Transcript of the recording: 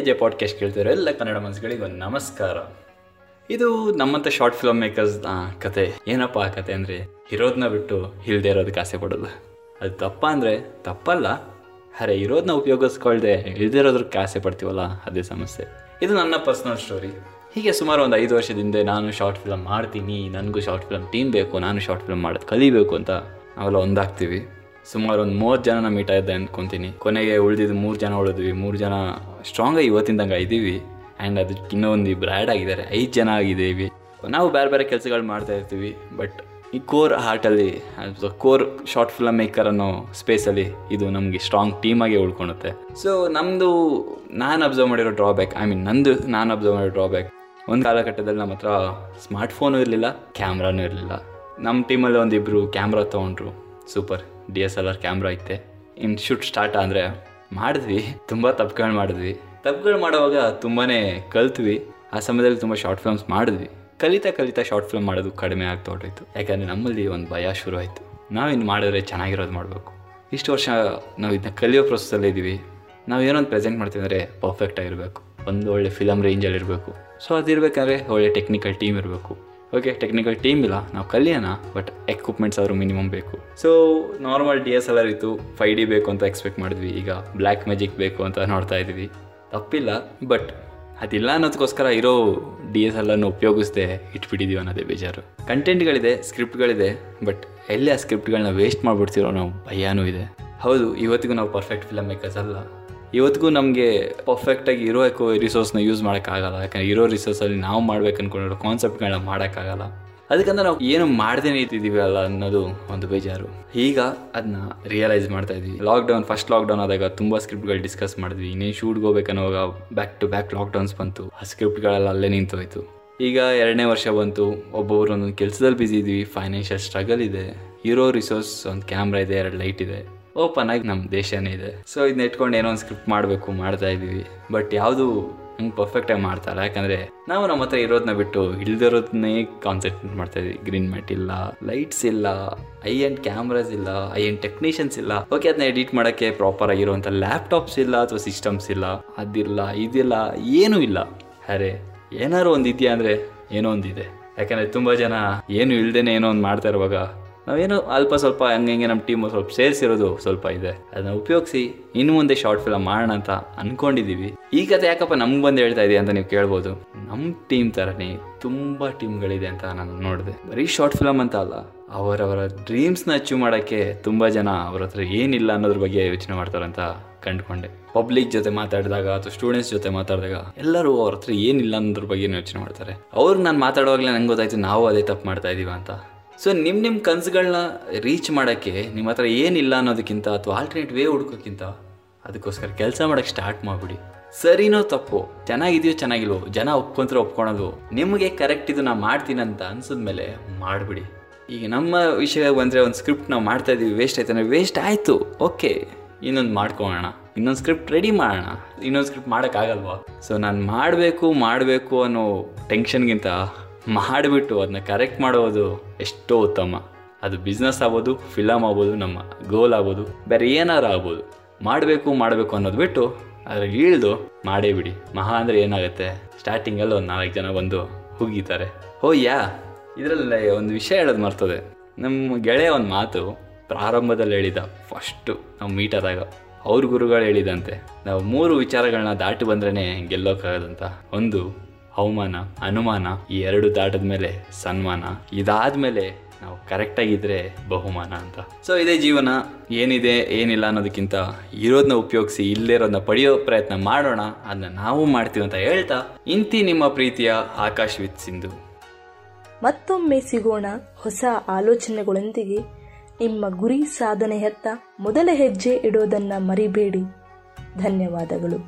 AJ podcast ಕೇಳ್ತಿರೋ ಎಲ್ಲ ಕನ್ನಡ ಮನಸ್ಸುಗಳಿಗೊಂದು ನಮಸ್ಕಾರ. ಇದು ನಮ್ಮಂಥ ಶಾರ್ಟ್ ಫಿಲಮ್ ಮೇಕರ್ಸ್ ಕತೆ. ಏನಪ್ಪ ಆ ಕತೆ ಅಂದರೆ, ಇರೋದನ್ನ ಬಿಟ್ಟು ಇಲ್ಲದೆ ಇರೋದಕ್ಕೆ ಆಸೆ ಪಡೋದು. ಅದು ತಪ್ಪ ಅಂದರೆ ತಪ್ಪಲ್ಲ, ಅರೆ ಇರೋದನ್ನ ಉಪಯೋಗಿಸ್ಕೊಳ್ದೆ ಇಲ್ಲದೆ ಇರೋದಕ್ಕೆ ಆಸೆ ಪಡ್ತೀವಲ್ಲ, ಅದೇ ಸಮಸ್ಯೆ. ಇದು ನನ್ನ ಪರ್ಸ್ನಲ್ ಸ್ಟೋರಿ. ಹೀಗೆ ಸುಮಾರು ಒಂದು 5 ವರ್ಷದ ಹಿಂದೆ ನಾನು ಶಾರ್ಟ್ ಫಿಲಮ್ ಮಾಡ್ತೀನಿ, ನನಗೂ ಶಾರ್ಟ್ ಫಿಲಮ್ ಟೀಮ್ ಬೇಕು, ನಾನು ಶಾರ್ಟ್ ಫಿಲಮ್ ಮಾಡೋದು ಕಲಿಬೇಕು ಅಂತ ನಾವೆಲ್ಲ ಒಂದಾಗ್ತೀವಿ. ಸುಮಾರು ಒಂದು 3 ಜನನ ಮೀಟಾಯಿದ್ದೆ ಅಂದ್ಕೊತೀನಿ. ಕೊನೆಗೆ ಉಳಿದಿದ್ದು 3 ಜನ ಉಳಿದ್ವಿ. 3 ಜನ ಸ್ಟ್ರಾಂಗಾಗಿ ಇವತ್ತಿನಂಗೆ ಇದ್ದೀವಿ. ಆ್ಯಂಡ್ ಅದಕ್ಕೆ ಇನ್ನೂ ಒಂದು ಇಬ್ಬರು ಆ್ಯಡ್ ಆಗಿದ್ದಾರೆ, 5 ಜನ ಆಗಿದ್ದೀವಿ. ನಾವು ಬೇರೆ ಬೇರೆ ಕೆಲಸಗಳು ಮಾಡ್ತಾಯಿರ್ತೀವಿ, ಬಟ್ ಈ ಕೋರ್ ಹಾರ್ಟಲ್ಲಿ, ಕೋರ್ ಶಾರ್ಟ್ ಫಿಲಮ್ ಮೇಕರ್ ಅನ್ನೋ ಸ್ಪೇಸಲ್ಲಿ ಇದು ನಮಗೆ ಸ್ಟ್ರಾಂಗ್ ಟೀಮಾಗೆ ಉಳ್ಕೊಳುತ್ತೆ. ಸೊ ನಮ್ಮದು ನಾನು ಅಬ್ಸರ್ವ್ ಮಾಡಿರೋ ಡ್ರಾಬ್ಯಾಕ್, ನಾನು ಅಬ್ಸರ್ವ್ ಮಾಡಿರೋ ಡ್ರಾಬ್ಯಾಕ್, ಒಂದು ಕಾಲಘಟ್ಟದಲ್ಲಿ ನಮ್ಮ ಹತ್ರ ಸ್ಮಾರ್ಟ್ಫೋನು ಇರಲಿಲ್ಲ, ಕ್ಯಾಮ್ರಾನೂ ಇರಲಿಲ್ಲ. ನಮ್ಮ ಟೀಮಲ್ಲಿ ಒಂದಿಬ್ಬರು ಕ್ಯಾಮ್ರಾ ತೊಗೊಂಡ್ರು. ಸೂಪರ್ DSLR ಕ್ಯಾಮ್ರಾ ಐತೆ, ಇನ್ನು ಶೂಟ್ ಸ್ಟಾರ್ಟ್ ಅಂದರೆ ಮಾಡಿದ್ವಿ. ತುಂಬ ತಪ್ಪುಗಳು ಮಾಡೋವಾಗ ತುಂಬಾ ಕಲಿತ್ವಿ. ಆ ಸಮಯದಲ್ಲಿ ತುಂಬ ಶಾರ್ಟ್ ಫಿಲ್ಮ್ಸ್ ಮಾಡಿದ್ವಿ. ಕಲಿತಾ ಶಾರ್ಟ್ ಫಿಲ್ಮ್ ಮಾಡೋದು ಕಡಿಮೆ ಆಗ್ತಾ ಹೊರಟೋಯ್ತು. ಯಾಕಂದರೆ ನಮ್ಮಲ್ಲಿ ಒಂದು ಭಯ ಶುರು ಆಯಿತು, ನಾವಿನ್ನು ಮಾಡಿದ್ರೆ ಚೆನ್ನಾಗಿರೋದು ಮಾಡಬೇಕು. ಇಷ್ಟು ವರ್ಷ ನಾವು ಇದನ್ನ ಕಲಿಯೋ ಪ್ರೊಸೆಸ್ಸಲ್ಲಿ ಇದ್ದೀವಿ. ನಾವು ಏನೊಂದು ಪ್ರೆಸೆಂಟ್ ಮಾಡ್ತೀವಿ ಅಂದರೆ ಪರ್ಫೆಕ್ಟಾಗಿರಬೇಕು, ಒಂದು ಒಳ್ಳೆ ಫಿಲಮ್ ರೇಂಜಲ್ಲಿರಬೇಕು. ಸೊ ಅದಿರಬೇಕಂದ್ರೆ ಒಳ್ಳೆ ಟೆಕ್ನಿಕಲ್ ಟೀಮ್ ಇರಬೇಕು. ಓಕೆ, ಟೆಕ್ನಿಕಲ್ ಟೀಮ್ ಇಲ್ಲ, ನಾವು ಕಲಿಯೋಣ, ಬಟ್ ಎಕ್ವಿಪ್ಮೆಂಟ್ಸ್ ಆದರೂ ಮಿನಿಮಮ್ ಬೇಕು. ಸೊ ನಾರ್ಮಲ್ DSLR ಇತ್ತು, 5D ಬೇಕು ಅಂತ ಎಕ್ಸ್ಪೆಕ್ಟ್ ಮಾಡಿದ್ವಿ. ಈಗ ಬ್ಲ್ಯಾಕ್ ಮ್ಯಾಜಿಕ್ ಬೇಕು ಅಂತ ನೋಡ್ತಾ ಇದ್ವಿ. ತಪ್ಪಿಲ್ಲ, ಬಟ್ ಅದಿಲ್ಲ ಅನ್ನೋದಕ್ಕೋಸ್ಕರ ಇರೋ DSLRನ ಉಪಯೋಗಿಸದೆ ಇಟ್ಬಿಟ್ಟಿದ್ದೀವಿ ಅನ್ನೋದೇ ಬೇಜಾರು. ಕಂಟೆಂಟ್ಗಳಿದೆ, ಸ್ಕ್ರಿಪ್ಟ್ಗಳಿದೆ, ಬಟ್ ಎಲ್ಲೇ ಆ ಸ್ಕ್ರಿಪ್ಟ್ಗಳನ್ನ ವೇಸ್ಟ್ ಮಾಡಿಬಿಡ್ತಿರೋ ನಾವು ಭಯನೂ ಇದೆ. ಹೌದು, ಇವತ್ತಿಗೂ ನಾವು ಪರ್ಫೆಕ್ಟ್ ಫಿಲಮ್ ಮೇಕರ್ಸ್ ಅಲ್ಲ. ಇವತ್ತಿಗೂ ನಮಗೆ ಪರ್ಫೆಕ್ಟಾಗಿ ಇರೋ ರಿಸೋರ್ಸ್ನ ಯೂಸ್ ಮಾಡೋಕ್ಕಾಗಲ್ಲ. ಯಾಕಂದರೆ ಇರೋ ರಿಸೋರ್ಸಲ್ಲಿ ನಾವು ಮಾಡ್ಬೇಕು ಅಂದ್ಕೊಂಡಿರೋ ಕಾನ್ಸೆಪ್ಟ್ಗಳನ್ನ ಮಾಡೋಕ್ಕಾಗಲ್ಲ. ಅದಕ್ಕಂದ್ರೆ ನಾವು ಏನು ಮಾಡ್ದೇನೆ ಇರ್ತಿದ್ದೀವಿ ಅಲ್ಲ ಅನ್ನೋದು ಒಂದು ಬೇಜಾರು. ಈಗ ಅದನ್ನ ರಿಯಲೈಸ್ ಮಾಡ್ತಾ ಇದ್ವಿ. ಫಸ್ಟ್ ಲಾಕ್ಡೌನ್ ಆದಾಗ ತುಂಬ ಸ್ಕ್ರಿಪ್ಟ್ಗಳು ಡಿಸ್ಕಸ್ ಮಾಡಿದ್ವಿ. ಇನ್ನೇನು ಶೂಟ್ಗೆ ಹೋಗ್ಬೇಕನ್ನೋವಾಗ ಬ್ಯಾಕ್ ಟು ಬ್ಯಾಕ್ ಲಾಕ್ಡೌನ್ಸ್ ಬಂತು. ಆ ಸ್ಕ್ರಿಪ್ಟ್ಗಳೆಲ್ಲ ಅಲ್ಲೇ ನಿಂತೋಯ್ತು. ಈಗ 2ನೇ ವರ್ಷ ಬಂತು. ಒಬ್ಬೊಬ್ಬರು ಒಂದೊಂದು ಕೆಲಸದಲ್ಲಿ ಬಿಸಿ ಇದ್ವಿ. ಫೈನಾನ್ಷಿಯಲ್ ಸ್ಟ್ರಗಲ್ ಇದೆ. ಇರೋ ರಿಸೋರ್ಸ್ ಒಂದು ಕ್ಯಾಮ್ರಾ ಇದೆ, 2 ಲೈಟ್ ಇದೆ, ಓಪನ್ ಆಗಿ ನಮ್ಮ ದೇಶನೇ ಇದೆ. ಸೊ ಇದನ್ನ ಇಟ್ಕೊಂಡು ಏನೋ ಒಂದು ಸ್ಕ್ರಿಪ್ಟ್ ಮಾಡಬೇಕು ಮಾಡ್ತಾ ಇದ್ವಿ, ಬಟ್ ಯಾವುದು ಹಂಗೆ ಪರ್ಫೆಕ್ಟಾಗಿ ಮಾಡ್ತಾಯಿಲ್ಲ. ಯಾಕಂದರೆ ನಾವು ನಮ್ಮ ಹತ್ರ ಇರೋದನ್ನ ಬಿಟ್ಟು ಇಲ್ದಿರೋದನ್ನೇ ಕಾನ್ಸಂಟ್ರೇಟ್ ಮಾಡ್ತಾಯಿದ್ವಿ. ಗ್ರೀನ್ ಮ್ಯಾಟ್ ಇಲ್ಲ, ಲೈಟ್ಸ್ ಇಲ್ಲ, high-end ಕ್ಯಾಮ್ರಾಸ್ ಇಲ್ಲ, high-end ಟೆಕ್ನಿಷಿಯನ್ಸ್ ಇಲ್ಲ. ಓಕೆ, ಅದನ್ನ ಎಡಿಟ್ ಮಾಡೋಕ್ಕೆ ಪ್ರಾಪರ್ ಆಗಿರೋವಂಥ ಲ್ಯಾಪ್ಟಾಪ್ಸ್ ಇಲ್ಲ, ಅಥವಾ ಸಿಸ್ಟಮ್ಸ್ ಇಲ್ಲ, ಅದಿಲ್ಲ, ಇದಿಲ್ಲ, ಏನೂ ಇಲ್ಲ. ಅರೆ ಏನಾರು ಒಂದು ಇದೆಯಾ ಅಂದರೆ ಏನೋ ಒಂದಿದೆ. ಯಾಕಂದರೆ ತುಂಬ ಜನ ಏನು ಇಲ್ದೇನೆ ಏನೋ ಒಂದು ಮಾಡ್ತಾ ಇರುವಾಗ ನಾವೇನೋ ಅಲ್ಪ ಸ್ವಲ್ಪ ಹಂಗೆ ನಮ್ಮ ಟೀಮು ಸ್ವಲ್ಪ ಸೇರಿಸಿರೋದು ಸ್ವಲ್ಪ ಇದೆ. ಅದನ್ನ ಉಪಯೋಗಿಸಿ ಇನ್ನು ಮುಂದೆ ಶಾರ್ಟ್ ಫಿಲಮ್ ಮಾಡೋಣ ಅಂತ ಅಂದ್ಕೊಂಡಿದ್ದೀವಿ. ಈ ಕತೆ ಯಾಕಪ್ಪ ನಮ್ಗೆ ಬಂದು ಹೇಳ್ತಾ ಇದೆಯಾ ಅಂತ ನೀವು ಕೇಳ್ಬೋದು. ನಮ್ಮ ಟೀಮ್ ಥರನೇ ತುಂಬ ಟೀಮ್ಗಳಿದೆ ಅಂತ ನಾನು ನೋಡಿದೆ. ಬರೀ ಶಾರ್ಟ್ ಫಿಲಮ್ ಅಂತ ಅಲ್ಲ, ಅವರವರ ಡ್ರೀಮ್ಸ್ನ ಅಚೀವ್ ಮಾಡೋಕ್ಕೆ ತುಂಬ ಜನ ಅವ್ರ ಹತ್ರ ಏನಿಲ್ಲ ಅನ್ನೋದ್ರ ಬಗ್ಗೆ ಯೋಚನೆ ಮಾಡ್ತಾರಂತ ಕಂಡುಕೊಂಡೆ. ಪಬ್ಲಿಕ್ ಜೊತೆ ಮಾತಾಡಿದಾಗ ಅಥವಾ ಸ್ಟೂಡೆಂಟ್ಸ್ ಜೊತೆ ಮಾತಾಡಿದಾಗ ಎಲ್ಲರೂ ಅವ್ರ ಹತ್ರ ಏನಿಲ್ಲ ಅನ್ನೋದ್ರ ಬಗ್ಗೆ ಯೋಚನೆ ಮಾಡ್ತಾರೆ. ಅವ್ರಿಗೆ ನಾನು ಮಾತಾಡೋವಾಗಲೇ ನಂಗೆ ಗೊತ್ತಾಯ್ತು ನಾವು ಅದೇ ತಪ್ಪು ಮಾಡ್ತಾ ಇದ್ದೀವಿ ಅಂತ. ಸೊ ನಿಮ್ಮ ಕನಸುಗಳನ್ನ ರೀಚ್ ಮಾಡೋಕ್ಕೆ ನಿಮ್ಮ ಹತ್ರ ಏನಿಲ್ಲ ಅನ್ನೋದಕ್ಕಿಂತ, ಅಥವಾ ಆಲ್ಟರ್ನೇಟ್ ವೇ ಹುಡ್ಕೋಕ್ಕಿಂತ, ಅದಕ್ಕೋಸ್ಕರ ಕೆಲಸ ಮಾಡೋಕ್ಕೆ ಸ್ಟಾರ್ಟ್ ಮಾಡಿಬಿಡಿ. ಸರಿನೋ ತಪ್ಪೋ, ಚೆನ್ನಾಗಿದೆಯೋ ಚೆನ್ನಾಗಿಲ್ವೋ, ಜನ ಒಪ್ಕೊಂತಾರೆ ಒಪ್ಕೊಳೋದು, ನಿಮಗೆ ಕರೆಕ್ಟ್ ಇದು ನಾನು ಮಾಡ್ತೀನಿ ಅಂತ ಅನ್ಸಿದ್ಮೇಲೆ ಮಾಡಿಬಿಡಿ. ಈಗ ನಮ್ಮ ವಿಷಯ ಬಂದರೆ, ಒಂದು ಸ್ಕ್ರಿಪ್ಟ್ ನಾವು ಮಾಡ್ತಾಯಿದ್ದೀವಿ, ವೇಸ್ಟ್ ಆಯ್ತು ಅಂದರೆ ವೇಸ್ಟ್ ಆಯಿತು, ಓಕೆ, ಇನ್ನೊಂದು ಮಾಡ್ಕೊಳ್ಳೋಣ, ಇನ್ನೊಂದು ಸ್ಕ್ರಿಪ್ಟ್ ರೆಡಿ ಮಾಡೋಣ. ಇನ್ನೊಂದು ಸ್ಕ್ರಿಪ್ಟ್ ಮಾಡೋಕ್ಕಾಗಲ್ವಾ? ಸೊ ನಾನು ಮಾಡಬೇಕು ಅನ್ನೋ ಟೆನ್ಷನ್ಗಿಂತ ಮಾಡಿಬಿಟ್ಟು ಅದನ್ನ ಕರೆಕ್ಟ್ ಮಾಡೋದು ಎಷ್ಟೋ ಉತ್ತಮ. ಅದು ಬಿಸ್ನೆಸ್ ಆಗ್ಬೋದು, ಫಿಲಮ್ ಆಗ್ಬೋದು, ನಮ್ಮ ಗೋಲ್ ಆಗ್ಬೋದು, ಬೇರೆ ಏನಾರು ಆಗ್ಬೋದು. ಮಾಡಬೇಕು ಅನ್ನೋದು ಬಿಟ್ಟು ಅದ್ರಾಗ ಇಳಿದು ಮಾಡೇ ಬಿಡಿ. ಮಹಾ ಅಂದರೆ ಏನಾಗುತ್ತೆ, ಸ್ಟಾರ್ಟಿಂಗಲ್ಲಿ ಒಂದು 4 ಜನ ಬಂದು ಹುಗಿತಾರೆ. ಓ ಯಾ, ಇದರಲ್ಲಿ ಒಂದು ವಿಷಯ ಹೇಳೋದು ಮರ್ತದೆ. ನಮ್ಮ ಗೆಳೆಯ ಒಂದು ಮಾತು ಪ್ರಾರಂಭದಲ್ಲಿ ಹೇಳಿದ, ಫಸ್ಟು ನಾವು ಮೀಟ್ ಆದಾಗ ಅವ್ರ ಗುರುಗಳು ಹೇಳಿದಂತೆ, ನಾವು 3 ವಿಚಾರಗಳನ್ನ ದಾಟಿ ಬಂದ್ರೇ ಗೆಲ್ಲೋಕ್ಕಾಗೋದಂತ. ಒಂದು ಅವಮಾನ, ಅನುಮಾನ, ಈ 2 ದಾಟದ ಮೇಲೆ ಸನ್ಮಾನ, ಇದಾದ್ಮೇಲೆ ನಾವು ಕರೆಕ್ಟಾಗಿದ್ದರೆ ಬಹುಮಾನ ಅಂತ. ಸೊ ಇದೇ ಜೀವನ. ಏನಿದೆ ಏನಿಲ್ಲ ಅನ್ನೋದಕ್ಕಿಂತ ಇರೋದನ್ನ ಉಪಯೋಗಿಸಿ ಇಲ್ಲೇ ಇರೋದನ್ನ ಪಡೆಯೋ ಪ್ರಯತ್ನ ಮಾಡೋಣ, ಅದನ್ನ ನಾವು ಮಾಡ್ತೀವಿ ಅಂತ ಹೇಳ್ತಾ ಇಂತಿ ನಿಮ್ಮ ಪ್ರೀತಿಯ ಆಕಾಶ್ ವಿತ್ ಸಿಂಧು. ಮತ್ತೊಮ್ಮೆ ಸಿಗೋಣ ಹೊಸ ಆಲೋಚನೆಗಳೊಂದಿಗೆ. ನಿಮ್ಮ ಗುರಿ ಸಾಧನೆಯತ್ತ ಮೊದಲ ಹೆಜ್ಜೆ ಇಡೋದನ್ನ ಮರಿಬೇಡಿ. ಧನ್ಯವಾದಗಳು.